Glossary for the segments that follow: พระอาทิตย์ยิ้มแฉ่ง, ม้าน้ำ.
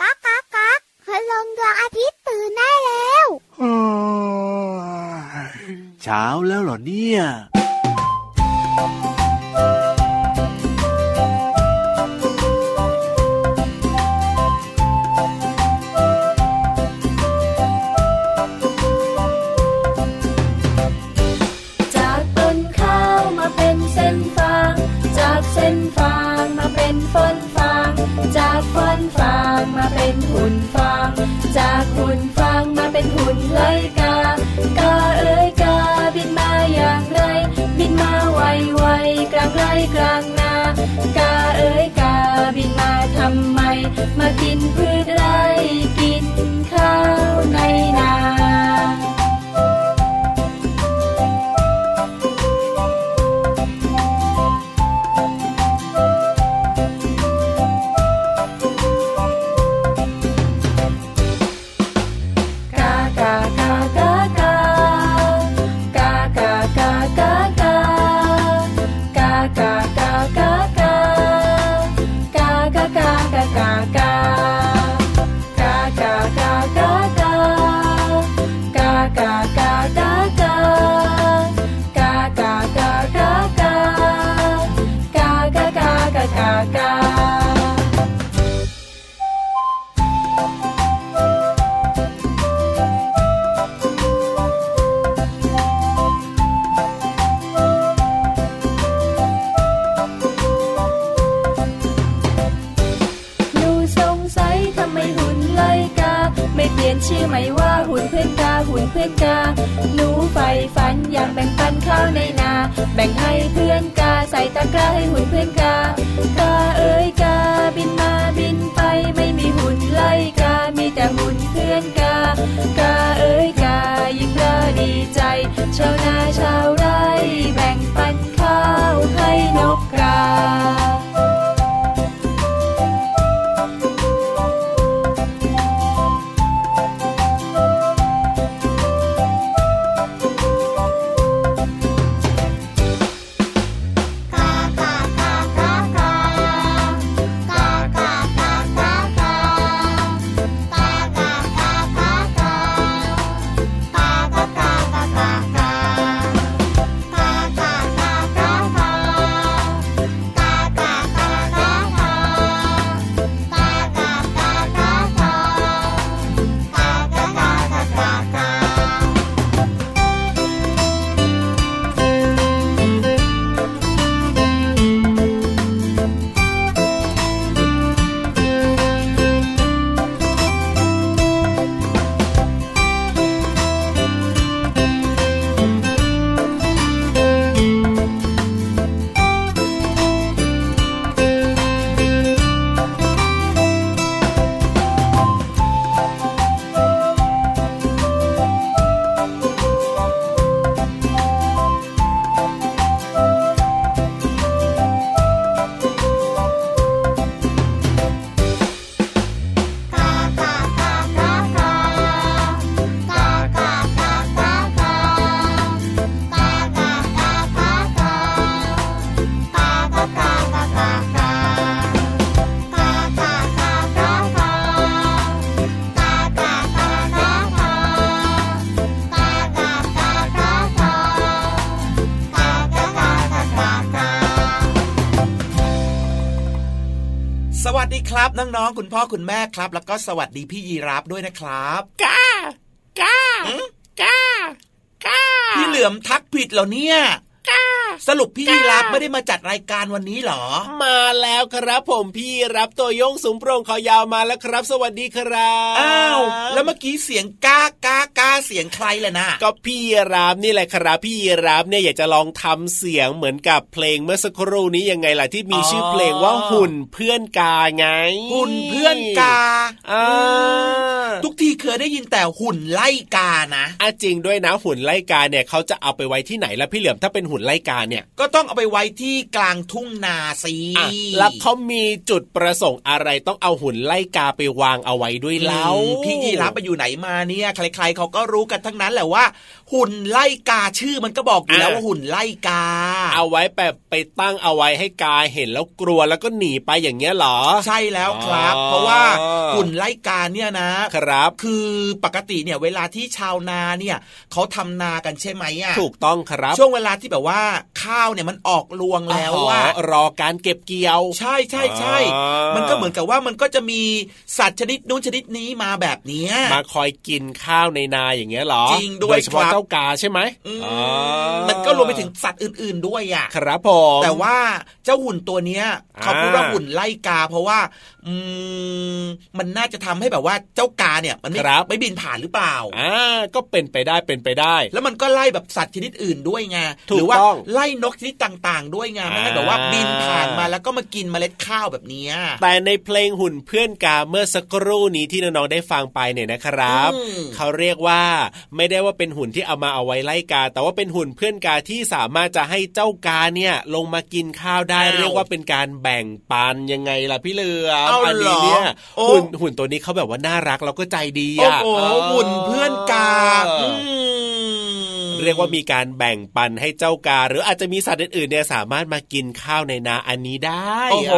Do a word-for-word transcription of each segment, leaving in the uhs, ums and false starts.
ก๊ากก๊ากก๊ากพลังดวงอาทิตย์ตื่นได้แล้วเช้าแล้วเหรอเนี่ยมากินพืชไร่กินข้าวในนาชื่อไหมว่าหุ่นเพื่อนกาหุ่นเพื่อนกาหนูไฟฝันอยากแบ่งปันข้าวในนาแบ่งให้เพื่อนกาใส่ตะกร้าให้หุ่นเพื่อนกากาเอ๋ยกาบินมาบินไปไม่มีหุ่นไล่กามีแต่หุ่นเพื่อนกากาเอ๋ยกายิ่งเร่อดีใจชาวนาชาวไร่แบ่งปันข้าวให้นกกาครับน้องๆคุณพ่อคุณแม่ครับแล้วก็สวัสดีพี่ยีราฟด้วยนะครับกากากากาพี่เหลือมทักผิดเหรอเนี่ยกาสรุปพี่ยีราฟไม่ได้มาจัดรายการวันนี้หรอมาแล้วครับผมพี่รับตัวโยงสูงโปร่งคอยาวมาแล้วครับสวัสดีครับอ้าวแล้วเมื่อกี้เสียงกากากาเสียงใครล่ะนะก็พี่รับนี่แหละครับพี่รับเนี่ยอยากจะลองทำเสียงเหมือนกับเพลงเมื่อสักครู่นี้ยังไงล่ะที่มีชื่อเพลงว่าหุ่นเพื่อนกาไงหุ่นเพื่อนกาอ่าทุกทีเคยได้ยินแต่หุ่นไล่กานะอ่ะจริงด้วยนะหุ่นไล่กาเนี่ยเขาจะเอาไปไว้ที่ไหนล่ะพี่เหลือมถ้าเป็นหุ่นไล่กา เนี่ยก็ต้องเอาไปไว้ที่กลางทุ่งนาสิแล้วเขามีจุดประสงค์อะไรต้องเอาหุ่นไล่กาไปวางเอาไว้ด้วยเล่าพี่ยีรับไปอยู่ไหนมาเนี่ยใครๆเขาก็รู้กันทั้งนั้นแหละว่าหุ่นไล่กาชื่อมันก็บอกอยู่แล้วว่าหุ่นไล่กาเอาไว้แบบไปตั้งเอาไว้ให้กาเห็นแล้วกลัวแล้วก็หนีไปอย่างเงี้ยหรอใช่แล้วครับเพราะว่าหุ่นไล่กาเนี่ยนะครับคือปกติเนี่ยเวลาที่ชาวนาเนี่ยเขาทำนากันใช่ไหมอ่ะถูกต้องครับช่วงเวลาที่แบบว่าข้าวเนี่ยมันออกรวงแล้วว่ารอการเก็บเกี่ยวใช่ใช่ใช่มันก็เหมือนกับว่ามันก็จะมีสัตว์ชนิดนู้นชนิดนี้มาแบบนี้มาคอยกินข้าวในนาอย่างเงี้ยหรอจริงด้วยเฉพาะเจ้ากาใช่ไหมมันก็รวมไปถึงสัตว์อื่นๆด้วยอ่ะครับผมแต่ว่าเจ้าหุ่นตัวเนี้ยเขาพูดว่าหุ่นไล่กาเพราะว่ามันน่าจะทำให้แบบว่าเจ้ากาเนี่ยมันไม่ไม่บินผ่านหรือเปล่าอ่าก็เป็นไปได้เป็นไปได้แล้วมันก็ไล่แบบสัตว์ชนิดอื่นด้วยไงหรือว่าไล่นกชนิดต่างๆด้วยไงไม่ได้แบบว่าบินผ่านมาแล้วก็มากินเมล็ดข้าวแบบนี้แต่ในเพลงหุ่นเพื่อนกาเมื่อสักครู่นี้ที่น้องๆได้ฟังไปเนี่ยนะครับเขาเรียกว่าไม่ได้ว่าเป็นหุ่นที่เอามาเอาไว้ไล่กาแต่ว่าเป็นหุ่นเพื่อนกาที่สามารถจะให้เจ้ากาเนี่ยลงมากินข้าวได้เรียกว่าเป็นการแบ่งปันยังไงล่ะพี่เหลือมอันนี้เนี่ยหุ่นหุ่นตัวนี้เขาแบบว่าน่ารักแล้วก็ใจดีอ่ะโอ้โหหุ่นเพื่อนกาเรียกว่ามีการแบ่งปันให้เจ้ากาหรืออาจจะมีสัตว์อื่นๆเนี่ยสามารถมากินข้าวในนาอันนี้ได้โอ้โห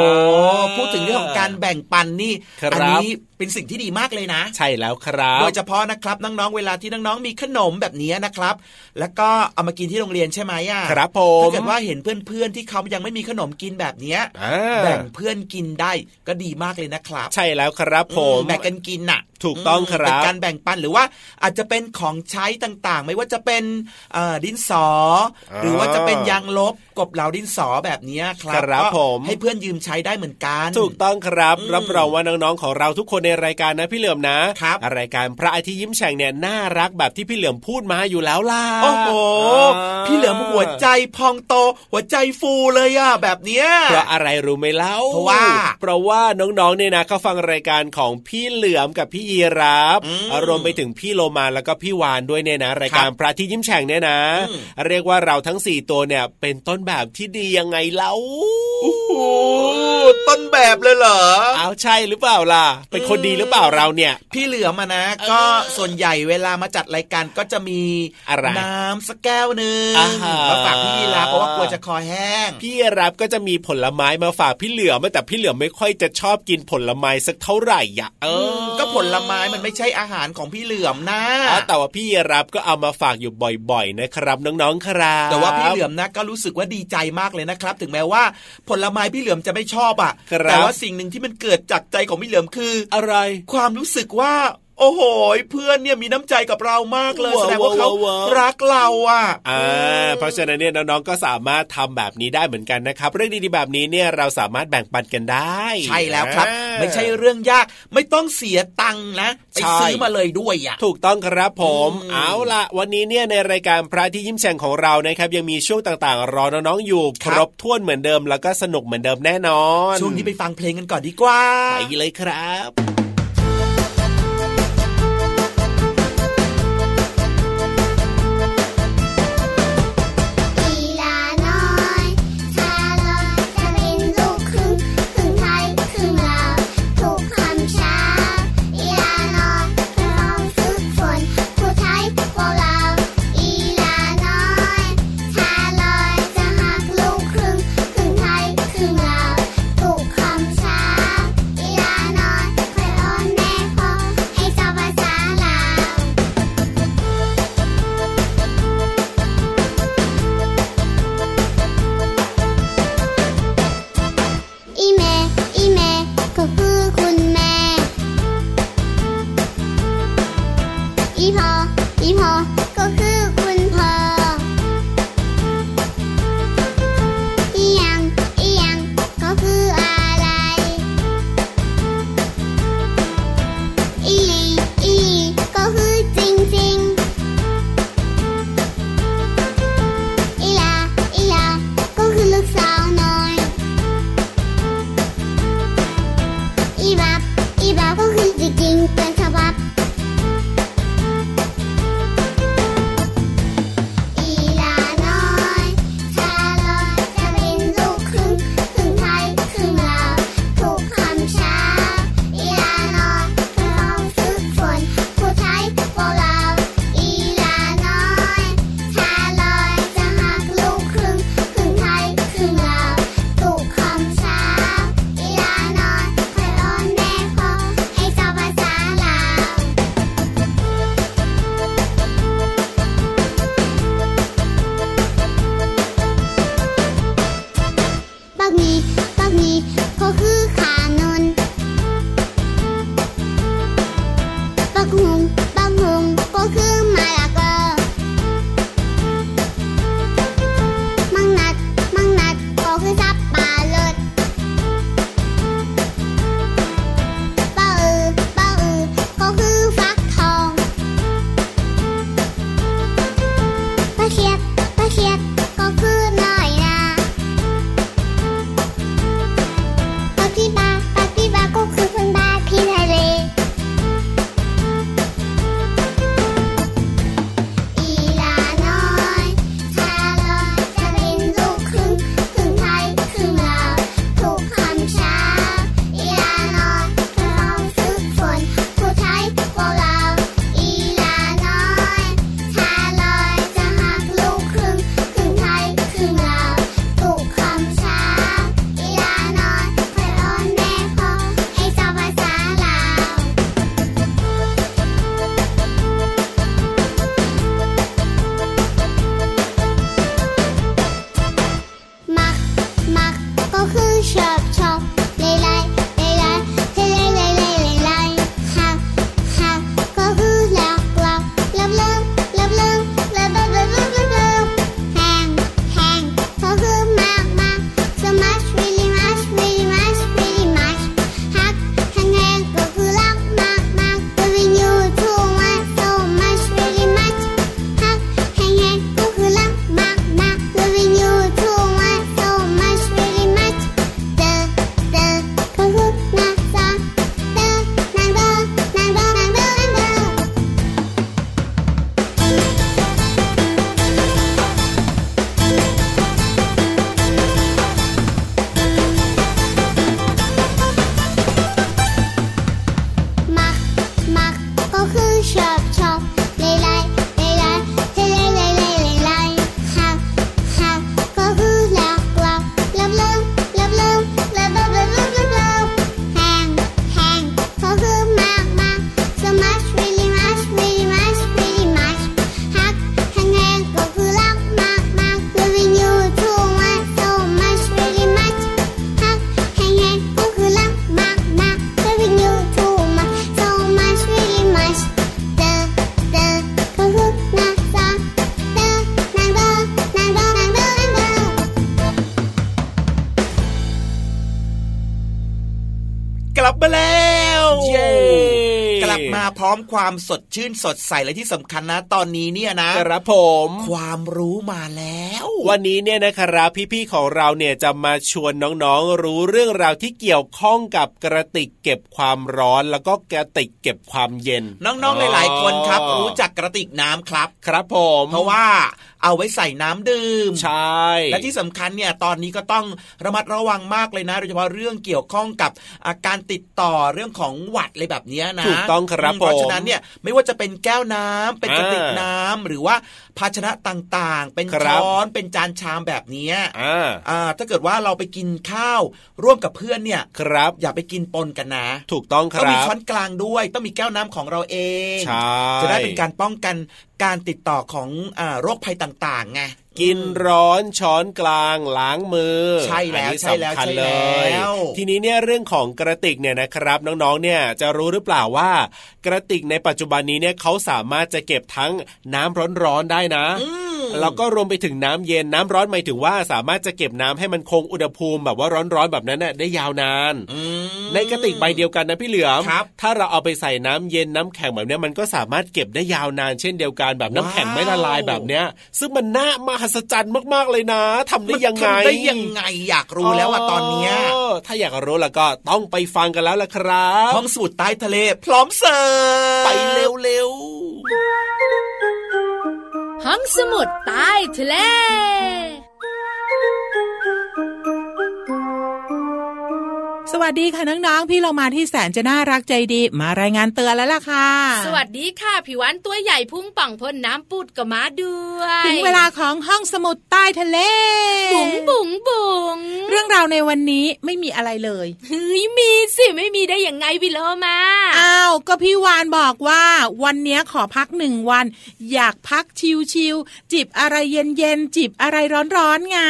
พูดถึงเรื่องของการแบ่งปันนี่อันนี้เป็นสิ่งที่ดีมากเลยนะใช่แล้วครับโดยเฉพาะนะครับน้องๆเวลาที่น้องๆมีขนมแบบนี้นะครับแล้วก็เอามากินที่โรงเรียนใช่ไหมอ่ะครับผมถ้าเกิดว่าเห็นเพื่อนๆที่เขายังไม่มีขนมกินแบบนี้แบ่งเพื่อนกินได้ก็ดีมากเลยนะครับใช่แล้วครับผมแบ่งกันกินน่ะถูกต้องครับเป็นการแบ่งปันหรือว่าอาจจะเป็นของใช้ต่างๆไม่ว่าจะเป็นดินสอหรือว่าจะเป็นยางลบกบเหลาดินสอแบบนี้ครับก็ให้เพื่อนยืมใช้ได้เหมือนกันถูกต้องครับรับรองว่าน้องๆของเราทุกคนในรายการนะพี่เหลือมนะรายการพระอาทิตย์ยิ้มแฉ่งเนี่ยน่ารักแบบที่พี่เหลือมพูดมาอยู่แล้วล่ะโอ้โหพี่เหลือมหัวใจพองโตหัวใจฟูเลยอ่ะแบบเนี้ยเพราะอะไรรู้ไหมเล่าเพราะว่าเพราะว่าน้องๆเนี่ยนะเขาฟังรายการของพี่เหลือมกับพี่ยีรับรวมไปถึงพี่โลมาแล้วก็พี่วานด้วยเนี่ยนะรายการพระอาทิตย์ยิ้มแฉ่งเนี่ยนะเรียกว่าเราทั้งสี่ตัวเนี่ยเป็นต้นแบบที่ดียังไงเล่าต้นแบบเลยเหรอเอาใช่หรือเปล่าล่ะเป็นคนดีหรือเปล่าเราเนี่ยพี่เหลือมานะก็ส่วนใหญ่เวลามาจัดรายการก็จะมีน้ำสักแก้วนึงมาฝากพี่ยีราฟเพราะว่ากลัวจะคอแห้งพี่ยีราฟก็จะมีผลไม้มาฝากพี่เหลือแต่พี่เหลือไม่ค่อยจะชอบกินผลไม้สักเท่าไหร่อ่ะเออก็ผลไม้มันไม่ใช่อาหารของพี่เหลือนะแต่ว่าพี่ยีราฟก็เอามาฝากอยู่บ่อยๆนะครับน้องๆครับแต่ว่าพี่เหลือนะก็รู้สึกว่าดีใจมากเลยนะครับถึงแม้ว่าผลไม้พี่เหลือจะไม่ชอบอ่ะแต่ว่าสิ่งหนึ่งที่มันเกิดจากใจของพี่เหลือคืออะไรความรู้สึกว่าโอ้โหเพื่อนเนี่ยมีน้ำใจกับเรามากเลยแสดงว่าเขารักเราอ่ะอ่าเพราะฉะนั้นเนี่ยน้องๆก็สามารถทำแบบนี้ได้เหมือนกันนะครับเรื่องดีๆแบบนี้เนี่ยเราสามารถแบ่งปันกันได้ใช่แล้วครับไม่ใช่เรื่องยากไม่ต้องเสียตังค์นะไปซื้อมาเลยด้วยอ่ะถูกต้องครับผมเอาล่ะวันนี้เนี่ยในรายการพระอาทิตย์ยิ้มแฉ่งของเรานะครับยังมีช่วงต่างๆรอน้องๆอยู่ครบถ้วนเหมือนเดิมแล้วก็สนุกเหมือนเดิมแน่นอนช่วงนี้ไปฟังเพลงกันก่อนดีกว่าไปเลยครับ กลับมาแล้วเย้กลับมาพร้อมความสดชื่นสดใสและที่สำคัญนะตอนนี้เนี่ยนะครับผมความรู้มาแล้ววันนี้เนี่ยนะครับพี่ๆของเราเนี่ยจะมาชวนน้องๆรู้เรื่องราวที่เกี่ยวข้องกับกระติกเก็บความร้อนแล้วก็กระติกเก็บความเย็นน้องๆหลายๆคนครับรู้จักกระติกน้ำครับครับผมเพราะว่าเอาไว้ใส่น้ำดื่มใช่และที่สำคัญเนี่ยตอนนี้ก็ต้องระมัดระวังมากเลยนะโดยเฉพาะเรื่องเกี่ยวข้องกับอาการติดต่อเรื่องของหวัดอะไรแบบนี้นะถูกต้องครับเพราะฉะนั้นเนี่ยไม่ว่าจะเป็นแก้วน้ำเป็นกระติกน้ำหรือว่าภาชนะต่างๆเป็นช้อนเป็นจานชามแบบนี้ถ้าเกิดว่าเราไปกินข้าวร่วมกับเพื่อนเนี่ยครับอย่าไปกินปนกันนะถูกต้องครับต้องมีช้อนกลางด้วยต้องมีแก้วน้ำของเราเองจะได้เป็นการป้องกันการติดต่อของอ่าโรคภัยต่างๆไงกินร้อนช้อนกลางล้างมือใช่แล้วใช่แล้วใช่แล้วทีนี้เนี่ยเรื่องของกระติกเนี่ยนะครับน้องๆเนี่ยจะรู้หรือเปล่าว่ากระติกในปัจจุบันนี้เนี่ยเขาสามารถจะเก็บทั้งน้ำร้อนๆได้นะแล้วก็รวมไปถึงน้ำเย็นน้ำร้อนหมายถึงว่าสามารถจะเก็บน้ำให้มันคงอุณหภูมิแบบว่าร้อนๆแบบนั้นน่ะได้ยาวนานในกระติกใบเดียวกันนะพี่เหลือมถ้าเราเอาไปใส่น้ำเย็นน้ำแข็งแบบนี้มันก็สามารถเก็บได้ยาวนานเช่นเดียวกันแบบน้ำแข็งไม่ละลายแบบเนี้ยซึ่งมันน่ามหัศจรรย์มากๆเลยนะทำได้ยังไงทำได้ยังไงอยากรู้แล้วว่าตอนนี้ถ้าอยากรู้แล้วก็ต้องไปฟังกันแล้วล่ะครับห้องสมุดใต้ทะเลพร้อมเสิร์ฟไปเร็วๆห้องสมุดใต้ทะเลสวัสดีค่ะน้องๆพี่เรามาที่แสนจะน่ารักใจดีมารายงานเตือนแล้วล่ะค่ะสวัสดีค่ะพี่วันตัวใหญ่พุ่งป่องพ่นน้ำปูดก็มาด้วยถึงเวลาของห้องสมุดใต้ทะเลบุ๋งบุ๋งบุ๋งเรื่องราวในวันนี้ไม่มีอะไรเลยเฮ้ยมีสิไม่มีได้ยังไงพี่เรามาอ้าวก็พี่วานบอกว่าวันนี้ขอพักหนึ่งวันอยากพักชิวๆจิบอะไรเย็นๆจิบอะไรร้อนๆไง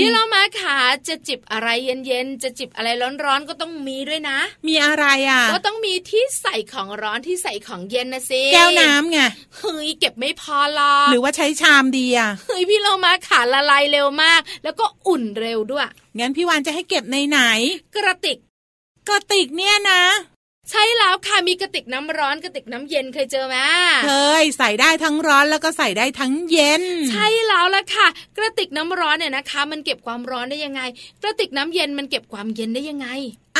พี่เรามาค่ะจะจิบอะไรเย็นๆจะจิบอะไรร้อนๆก็ต้องมีด้วยนะมีอะไรอ่ะก็ต้องมีที่ใส่ของร้อนที่ใส่ของเย็นนะสิแก้วน้ำไงเฮ้ยเก็บไม่พอหรอกหรือว่าใช้ชามดีอ่ะเฮ้ยพี่เรามาขาละลายเร็วมากแล้วก็อุ่นเร็วด้วยงั้นพี่วานจะให้เก็บในไหนกระติกกระติกเนี่ยนะใช่แล้วค่ะมีกระติกน้ำร้อนกระติกน้ำเย็นเคยเจอไหมเคยใส่ได้ทั้งร้อนแล้วก็ใส่ได้ทั้งเย็นใช่แล้วล่ะค่ะกระติกน้ำร้อนเนี่ยนะคะมันเก็บความร้อนได้ยังไงกระติกน้ำเย็นมันเก็บความเย็นได้ยังไง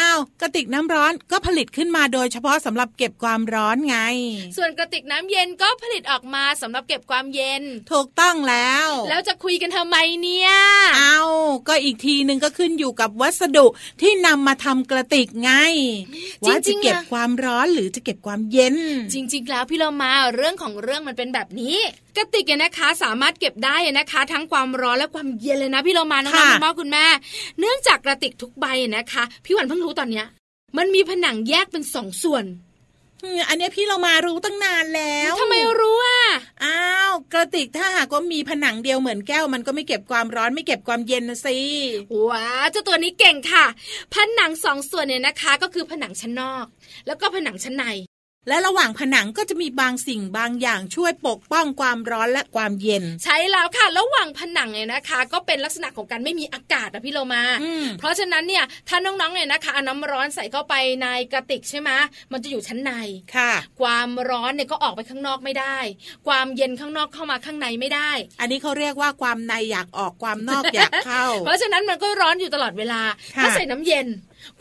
อ้าวกระติกน้ำร้อนก็ผลิตขึ้นมาโดยเฉพาะสำหรับเก็บความร้อนไงส่วนกระติกน้ำเย็นก็ผลิตออกมาสำหรับเก็บความเย็นถูกต้องแล้วแล้วจะคุยกันทำไมเนี่ยอ้าวก็อีกทีนึงก็ขึ้นอยู่กับวัสดุที่นำมาทำกระติกไงว่าจะเก็บความร้อนหรือจะเก็บความเย็นจริงๆแล้วพี่เรามาเรื่องของเรื่องมันเป็นแบบนี้กระติกเนี่ยนะคะสามารถเก็บได้นะคะทั้งความร้อนและความเย็นเลยนะพี่เรามาน้องๆคุณพ่อคุณแม่เนื่องจากกระติกทุกใบนะคะพี่วันเพิ่งรู้ตอนเนี้ยมันมีผนังแยกเป็นสองส่วนอันนี้พี่เรามารู้ตั้งนานแล้วทำไมรู้อ่ะอ้าวกระติกถ้าหากว่ามีผนังเดียวเหมือนแก้วมันก็ไม่เก็บความร้อนไม่เก็บความเย็นนะสิว้าเจ้าตัวนี้เก่งค่ะผนังสองส่วนเนี่ยนะคะก็คือผนังชั้นนอกแล้วก็ผนังชั้นในและระหว่างผนังก็จะมีบางสิ่งบางอย่างช่วยปกป้องความร้อนและความเย็นใช่แล้วค่ะระหว่างผนังเนี่ยนะคะก็เป็นลักษณะของการไม่มีอากาศนะพี่โลมาเพราะฉะนั้นเนี่ยถ้าน้องๆเนี่ยนะคะเอาน้ำร้อนใส่เข้าไปในกระติกใช่ไหมมันจะอยู่ชั้นในค่ะความร้อนเนี่ยก็ออกไปข้างนอกไม่ได้ความเย็นข้างนอกเข้ามาข้างในไม่ได้อันนี้เขาเรียกว่าความในอยากออกความนอก อยากเข้าเพราะฉะนั้นมันก็ร้อนอยู่ตลอดเวลาถ้าใส่น้ำเย็น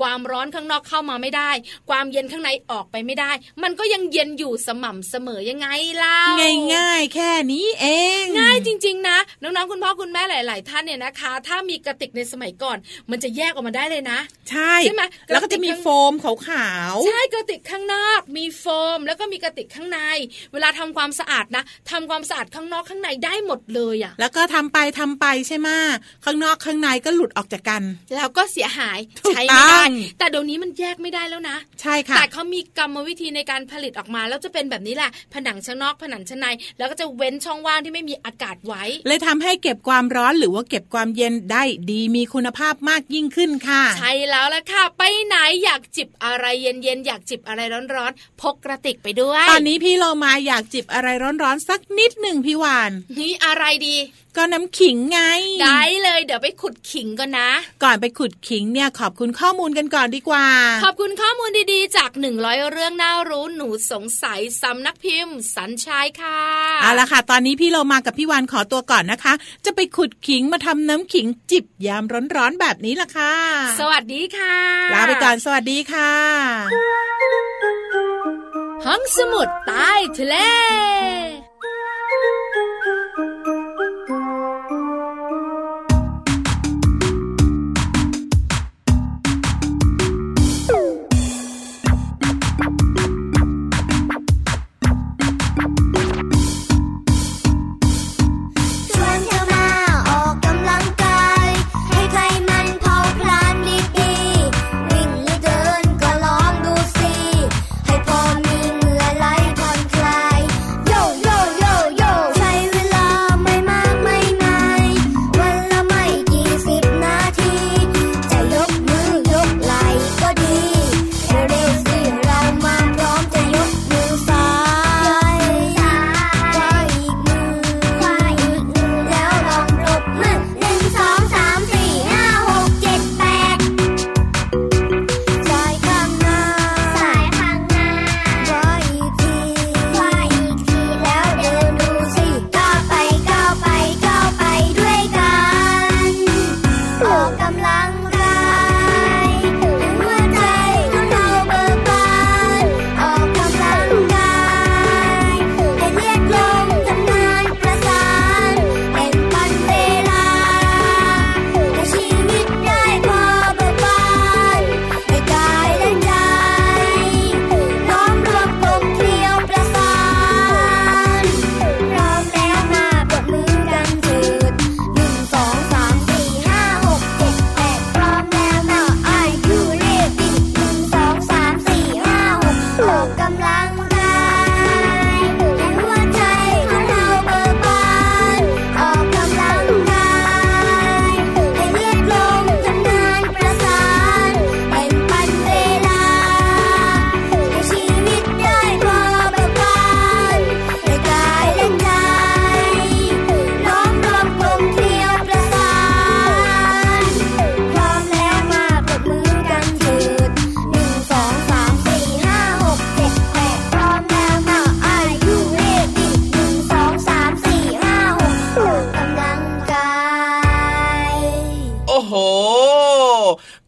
ความร้อนข้างนอกเข้ามาไม่ได้ความเย็นข้างในออกไปไม่ได้มันก็ยังเย็นอยู่สม่ำเสมอยังไงเล่าง่ายๆแค่นี้เองง่ายจริงๆนะน้องๆคุณพ่อคุณแม่หลายๆท่านเนี่ยนะคะถ้ามีกระติกในสมัยก่อนมันจะแยกออกมาได้เลยนะใช่ใช่ไหมแล้วก็จะมีโฟมขาวๆใช่กระติกข้างนอกมีโฟมแล้วก็มีกระติกข้างในเวลาทำความสะอาดนะทำความสะอาดข้างนอกข้างในได้หมดเลยอ่ะแล้วก็ทำไปทำไปใช่ไหมข้างนอกข้างในก็หลุดออกจากกันแล้วก็เสียหายใช้แต่เดี๋ยวนี้มันแยกไม่ได้แล้วนะใช่ค่ะแต่เขามีกรรมวิธีในการผลิตออกมาแล้วจะเป็นแบบนี้แหละผนังชั้นนอกผนังชั้นในแล้วก็จะเว้นช่องว่างที่ไม่มีอากาศไว้เลยทำให้เก็บความร้อนหรือว่าเก็บความเย็นได้ดีมีคุณภาพมากยิ่งขึ้นค่ะใช่แล้วล่ะค่ะไปไหนอยากจิบอะไรเย็นๆอยากจิบอะไรร้อนๆพกกระติกไปด้วยตอนนี้พี่เรามาอยากจิบอะไรร้อนๆสักนิดหนึ่งพี่วานนี่อะไรดี ก็น้ำขิงไงได้เลยเดี๋ยวไปขุดขิงก่อนนะก่อนไปขุดขิงเนี่ยขอบคุณข้อมูลกันก่อนดีกว่าขอบคุณข้อมูลดีๆจากหนึ่งร้อยเรื่องน่ารู้หนูสงสัยสำนักพิมพ์สัญชัยค่ะเอาล่ะค่ะตอนนี้พี่เรามากับพี่วานขอตัวก่อนนะคะจะไปขุดขิงมาทำน้ำขิงจิบยามร้อนๆแบบนี้ล่ะค่ะสวัสดีค่ะลาไปก่อนสวัสดีค่ะห้องสมุดใต้ทะเล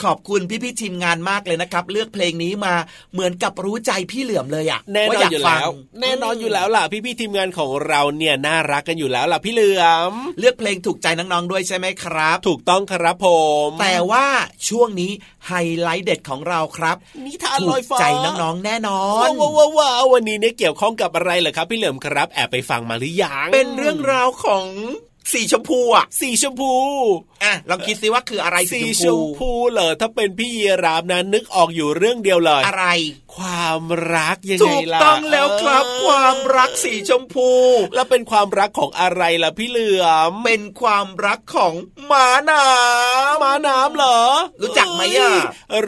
ขอบคุณพี่ๆทีมงานมากเลยนะครับเลือกเพลงนี้มาเหมือนกับรู้ใจพี่เหลื่อมเลยอ่ะแน่นอนอยู่แล้วแน่นอนอยู่แล้วล่ะพี่ๆทีมงานของเราเนี่ยน่ารักกันอยู่แล้วล่ะพี่เหลื่อมเลือกเพลงถูกใจน้องๆด้วยใช่ไหมครับถูกต้องครับผมแต่ว่าช่วงนี้ไฮไลท์เด็ดของเราครับนิทานลอยฟ้าถูกใจน้องๆแน่นอนว้าวๆๆวันนี้เนี่ยเกี่ยวข้องกับอะไรเหรอครับพี่เหลื่อมครับแอบไปฟังมาหรือยังเป็นเรื่องราวของสีชมพูอ่ะสีชมพูอ่ะลองคิดสิว่าคืออะไรสีชมพูเหรอถ้าเป็นพี่ยีราฟนะนึกออกอยู่เรื่องเดียวเลยอะไรความรักยังไงล่ะถูกต้องแล้วครับความรักสีชมพูแล้วเป็นความรักของอะไรล่ะพี่เหลือมเป็นความรักของหมาน้ำหมาน้ำเหรอรู้จักไหมอ่ะ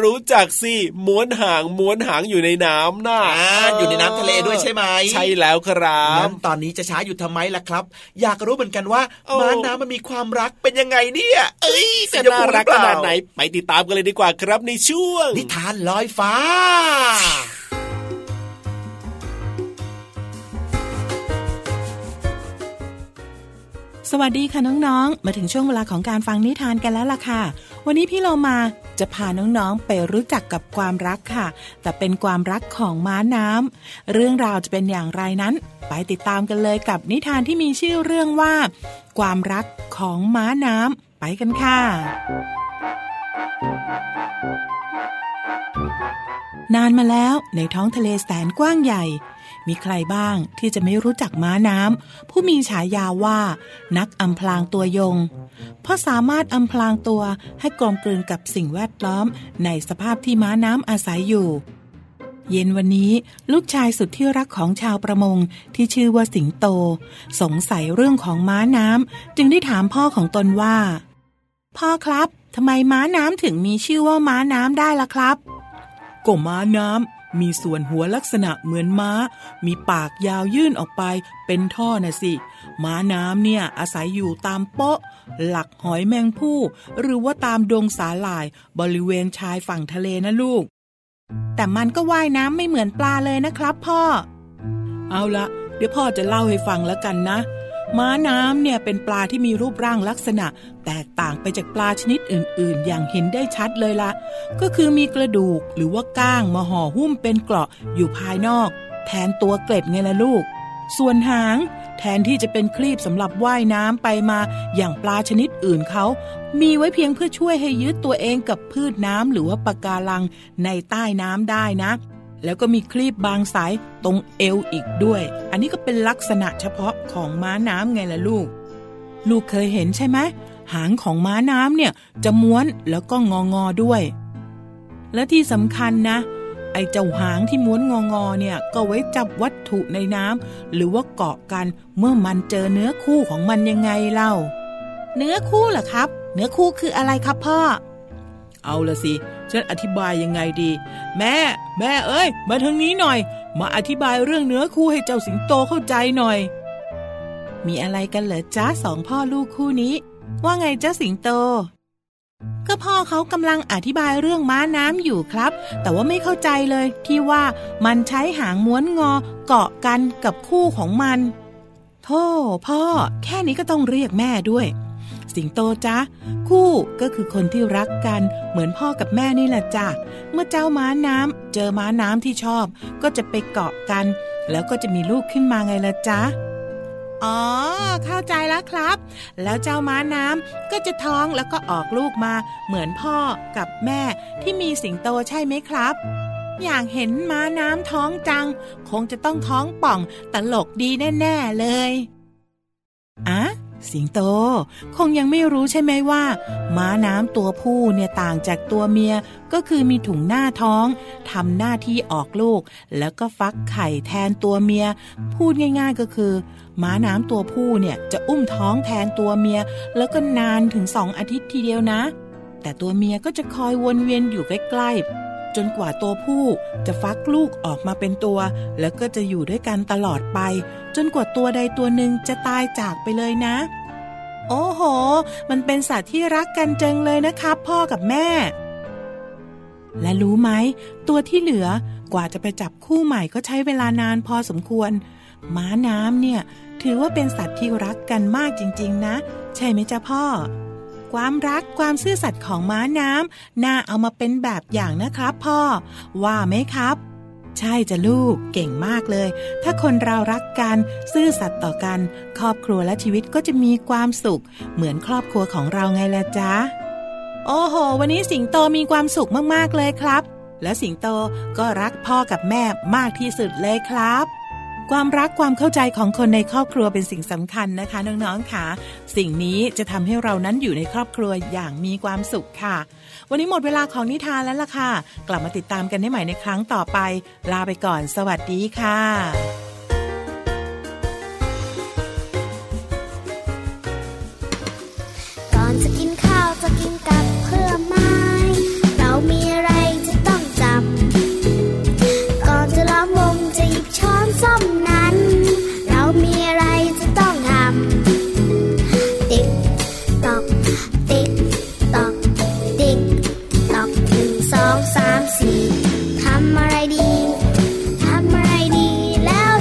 รู้จักสิม้วนหางม้วนหางอยู่ในน้ำน่ะอ่าอยู่ในน้ำทะเลด้วยใช่ไหมใช่แล้วครับงั้นตอนนี้จะช้าอยู่ทำไมล่ะครับอยากรู้เหมือนกันว่าม้าน้ำมันมีความรักเป็นยังไงเนี่ยเอ้ยจะน่ารักขนาดไหนไปติดตามกันเลยดีกว่าครับในช่วงนิทานลอยฟ้าสวัสดีค่ะน้องๆมาถึงช่วงเวลาของการฟังนิทานกันแล้วล่ะค่ะวันนี้พี่เรามาจะพาน้องๆไปรู้จักกับความรักค่ะแต่เป็นความรักของม้าน้ำเรื่องราวจะเป็นอย่างไรนั้นไปติดตามกันเลยกับนิทานที่มีชื่อเรื่องว่าความรักของม้าน้ำไปกันค่ะนานมาแล้วในท้องทะเลแสนกว้างใหญ่มีใครบ้างที่จะไม่รู้จักม้าน้ำผู้มีฉายาว่านักอำพรางตัวยงเพราะสามารถอำพรางตัวให้กลมกลืนกับสิ่งแวดล้อมในสภาพที่ม้าน้ำอาศัยอยู่เย็นวันนี้ลูกชายสุดที่รักของชาวประมงที่ชื่อว่าสิงโตสงสัยเรื่องของม้าน้ำจึงได้ถามพ่อของตนว่าพ่อครับทำไมม้าน้ำถึงมีชื่อว่าม้าน้ำได้ล่ะครับก็ม้าน้ำ มีส่วนหัวลักษณะเหมือนม้ามีปากยาวยื่นออกไปเป็นท่อน่ะสิม้าน้ำเนี่ยอาศัยอยู่ตามโป๊ะหลักหอยแมงผู้หรือว่าตามดงสาหร่ายบริเวณชายฝั่งทะเลนะลูกแต่มันก็ว่ายน้ำไม่เหมือนปลาเลยนะครับพ่อเอาละเดี๋ยวพ่อจะเล่าให้ฟังแล้วกันนะม้าน้ำเนี่ยเป็นปลาที่มีรูปร่างลักษณะแตกต่างไปจากปลาชนิดอื่นๆอย่างเห็นได้ชัดเลยละก็คือมีกระดูกหรือว่าก้างมาห่อหุ้มเป็นเกราะอยู่ภายนอกแทนตัวเกล็ดไงล่ะลูกส่วนหางแทนที่จะเป็นครีบสำหรับว่ายน้ำไปมาอย่างปลาชนิดอื่นเขามีไว้เพียงเพื่อช่วยให้ยึดตัวเองกับพืชน้ำหรือว่าปะการังในใต้น้ำได้นะแล้วก็มีครีบบางสายตรงเอวอีกด้วยอันนี้ก็เป็นลักษณะเฉพาะของม้าน้ำไงล่ะลูกลูกเคยเห็นใช่ไหมหางของม้าน้ำเนี่ยจะม้วนแล้วก็งองอด้วยและที่สำคัญนะไอ้เจ้าหางที่ม้วนงองอเนี่ยก็ไว้จับวัตถุในน้ำหรือว่าเกาะกันเมื่อมันเจอเนื้อคู่ของมันยังไงเล่าเนื้อคู่เหรอครับเนื้อคู่คืออะไรครับพ่อเอาละสิฉันอธิบายยังไงดีแม่แม่เอ้ยมาทางนี้หน่อยมาอธิบายเรื่องเนื้อคู่ให้เจ้าสิงโตเข้าใจหน่อยมีอะไรกันเหรอจ๊ะสองพ่อลูกคู่นี้ว่าไงจ๊ะสิงโตก็พ่อเขากำลังอธิบายเรื่องม้าน้ำอยู่ครับแต่ว่าไม่เข้าใจเลยที่ว่ามันใช้หางม้วนงอเกาะกันกับคู่ของมันโธ่พ่อแค่นี้ก็ต้องเรียกแม่ด้วยสิงโตจ๊ะคู่ก็คือคนที่รักกันเหมือนพ่อกับแม่นี่แหละจ้ะเมื่อเจ้าม้าน้ำเจอม้าน้ำที่ชอบก็จะไปเกาะกันแล้วก็จะมีลูกขึ้นมาไงล่ะจ๊ะอ๋อเข้าใจแล้วครับแล้วเจ้าม้าน้ำก็จะท้องแล้วก็ออกลูกมาเหมือนพ่อกับแม่ที่มีสิงโตใช่ไหมครับอยากเห็นม้าน้ำท้องจังคงจะต้องท้องป่องตลกดีแน่ๆเลยอะสิงโตคงยังไม่รู้ใช่ไหมว่าม้าน้ำตัวผู้เนี่ยต่างจากตัวเมียก็คือมีถุงหน้าท้องทำหน้าที่ออกลูกแล้วก็ฟักไข่แทนตัวเมียพูดง่ายๆก็คือม้าน้ำตัวผู้เนี่ยจะอุ้มท้องแทนตัวเมียแล้วก็นานถึงสองอาทิตย์ทีเดียวนะแต่ตัวเมียก็จะคอยวนเวียนอยู่ใกล้ๆจนกว่าตัวผู้จะฟักลูกออกมาเป็นตัวแล้วก็จะอยู่ด้วยกันตลอดไปจนกว่าตัวใดตัวหนึ่งจะตายจากไปเลยนะโอ้โหมันเป็นสัตว์ที่รักกันจังเลยนะครับพ่อกับแม่และรู้ไหมตัวที่เหลือกว่าจะไปจับคู่ใหม่ก็ใช้เวลานานพอสมควรม้าน้ำเนี่ยถือว่าเป็นสัตว์ที่รักกันมากจริงๆนะใช่ไหมจ๊ะพ่อความรักความซื่อสัตย์ของม้าน้ำน่าเอามาเป็นแบบอย่างนะครับพ่อว่าไหมครับใช่จ้ะลูกเก่งมากเลยถ้าคนเรารักกันซื่อสัตย์ต่อกันครอบครัวและชีวิตก็จะมีความสุขเหมือนครอบครัวของเราไงล่ะจ๊ะโอ้โหวันนี้สิงโตมีความสุขมากๆเลยครับและสิงโตก็รักพ่อกับแม่มากที่สุดเลยครับความรักความเข้าใจของคนในครอบครัวเป็นสิ่งสำคัญนะคะน้องๆค่ะสิ่งนี้จะทำให้เรานั้นอยู่ในครอบครัวอย่างมีความสุขค่ะวันนี้หมดเวลาของนิทานแล้วล่ะค่ะกลับมาติดตามกันได้ใหม่ในครั้งต่อไปลาไปก่อนสวัสดีค่ะทำอะไรดีทำอะไรดีแล้ว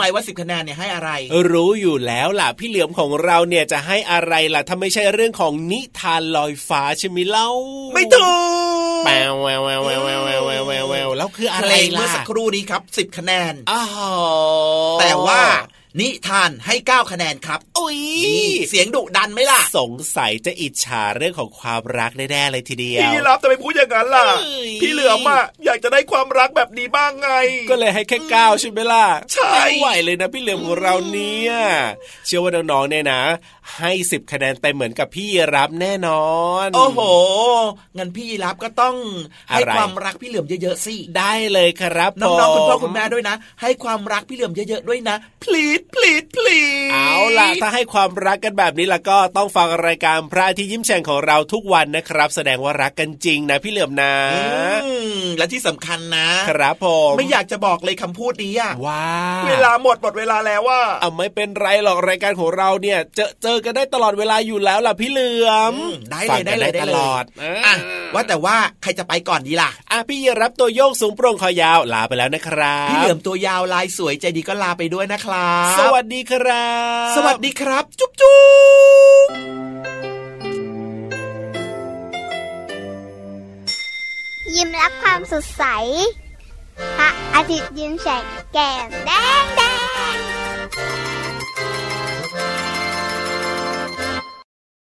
ไหมว่าสิบคะแนนเนี่ยให้อะไรรู้อยู่แล้วล่ะพี่เหลือมของเราเนี่ยจะให้อะไรล่ะถ้าไม่ใช่เรื่องของนิทานลอยฟ้าใช่ไหมเล่าไม่ถูกแววแววแววแววแววแววแววแววแล้วคืออะไรล่ะเมื่อสักครู่นี้ครับสิบคะแนนอ๋อแต่ว่านิทานให้เก้าคะแนนครับอุ๊ยเสียงดุดันไหมล่ะสงสัยจะอิจฉาเรื่องของความรักแน่ๆเลยทีเดียวพี่รับทำไมพูดอย่างนั้นล่ะพี่เหลือมอ่ะอยากจะได้ความรักแบบนี้บ้างไงก็เลยให้แค่เก้าใช่ไหมล่ะใช่ไม่ไหวเลยนะพี่เหลือมของเราเนี่ยเชื่อว่าน้องๆเนี่ยนะให้สิบคะแนนเต็มเหมือนกับพี่รับแน่นอนโอ้โหงั้นพี่รับก็ต้องให้ความรักพี่เหลือมเยอะๆสิได้เลยครับน้องๆคุณพ่อคุณแม่ด้วยนะให้ความรักพี่เหลือมเยอะๆด้วยนะ please please please เอาล่ะถ้าให้ความรักกันแบบนี้แล้วก็ต้องฟังรายการพระอาทิตย์ยิ้มแฉ่งของเราทุกวันนะครับแสดงว่ารักกันจริงนะพี่เหลือมนะและที่สำคัญนะครับผมไม่อยากจะบอกเลยคำพูดนี้อ่ะว้าเวลาหมดหมดเวลาแล้วว่าอ่ะไม่เป็นไรหรอกรายการของเราเนี่ยเจอเจอกันได้ตลอดเวลาอยู่แล้วล่ะพี่เหลือมได้เลยได้เลยตลอดอ่ะว่าแต่ว่าใครจะไปก่อนดีล่ะอ่ะพี่รับตัวโยกสูงโปร่งคอยาวลาไปแล้วนะครับพี่เหลือมตัวยาวลายสวยใจดีก็ลาไปด้วยนะครับสวัสดีครับสวัสดีครับจุ๊บจุ๊บยิ้มรับความสดใสพระอาทิตย์ยิ้มแฉกแก้มแดง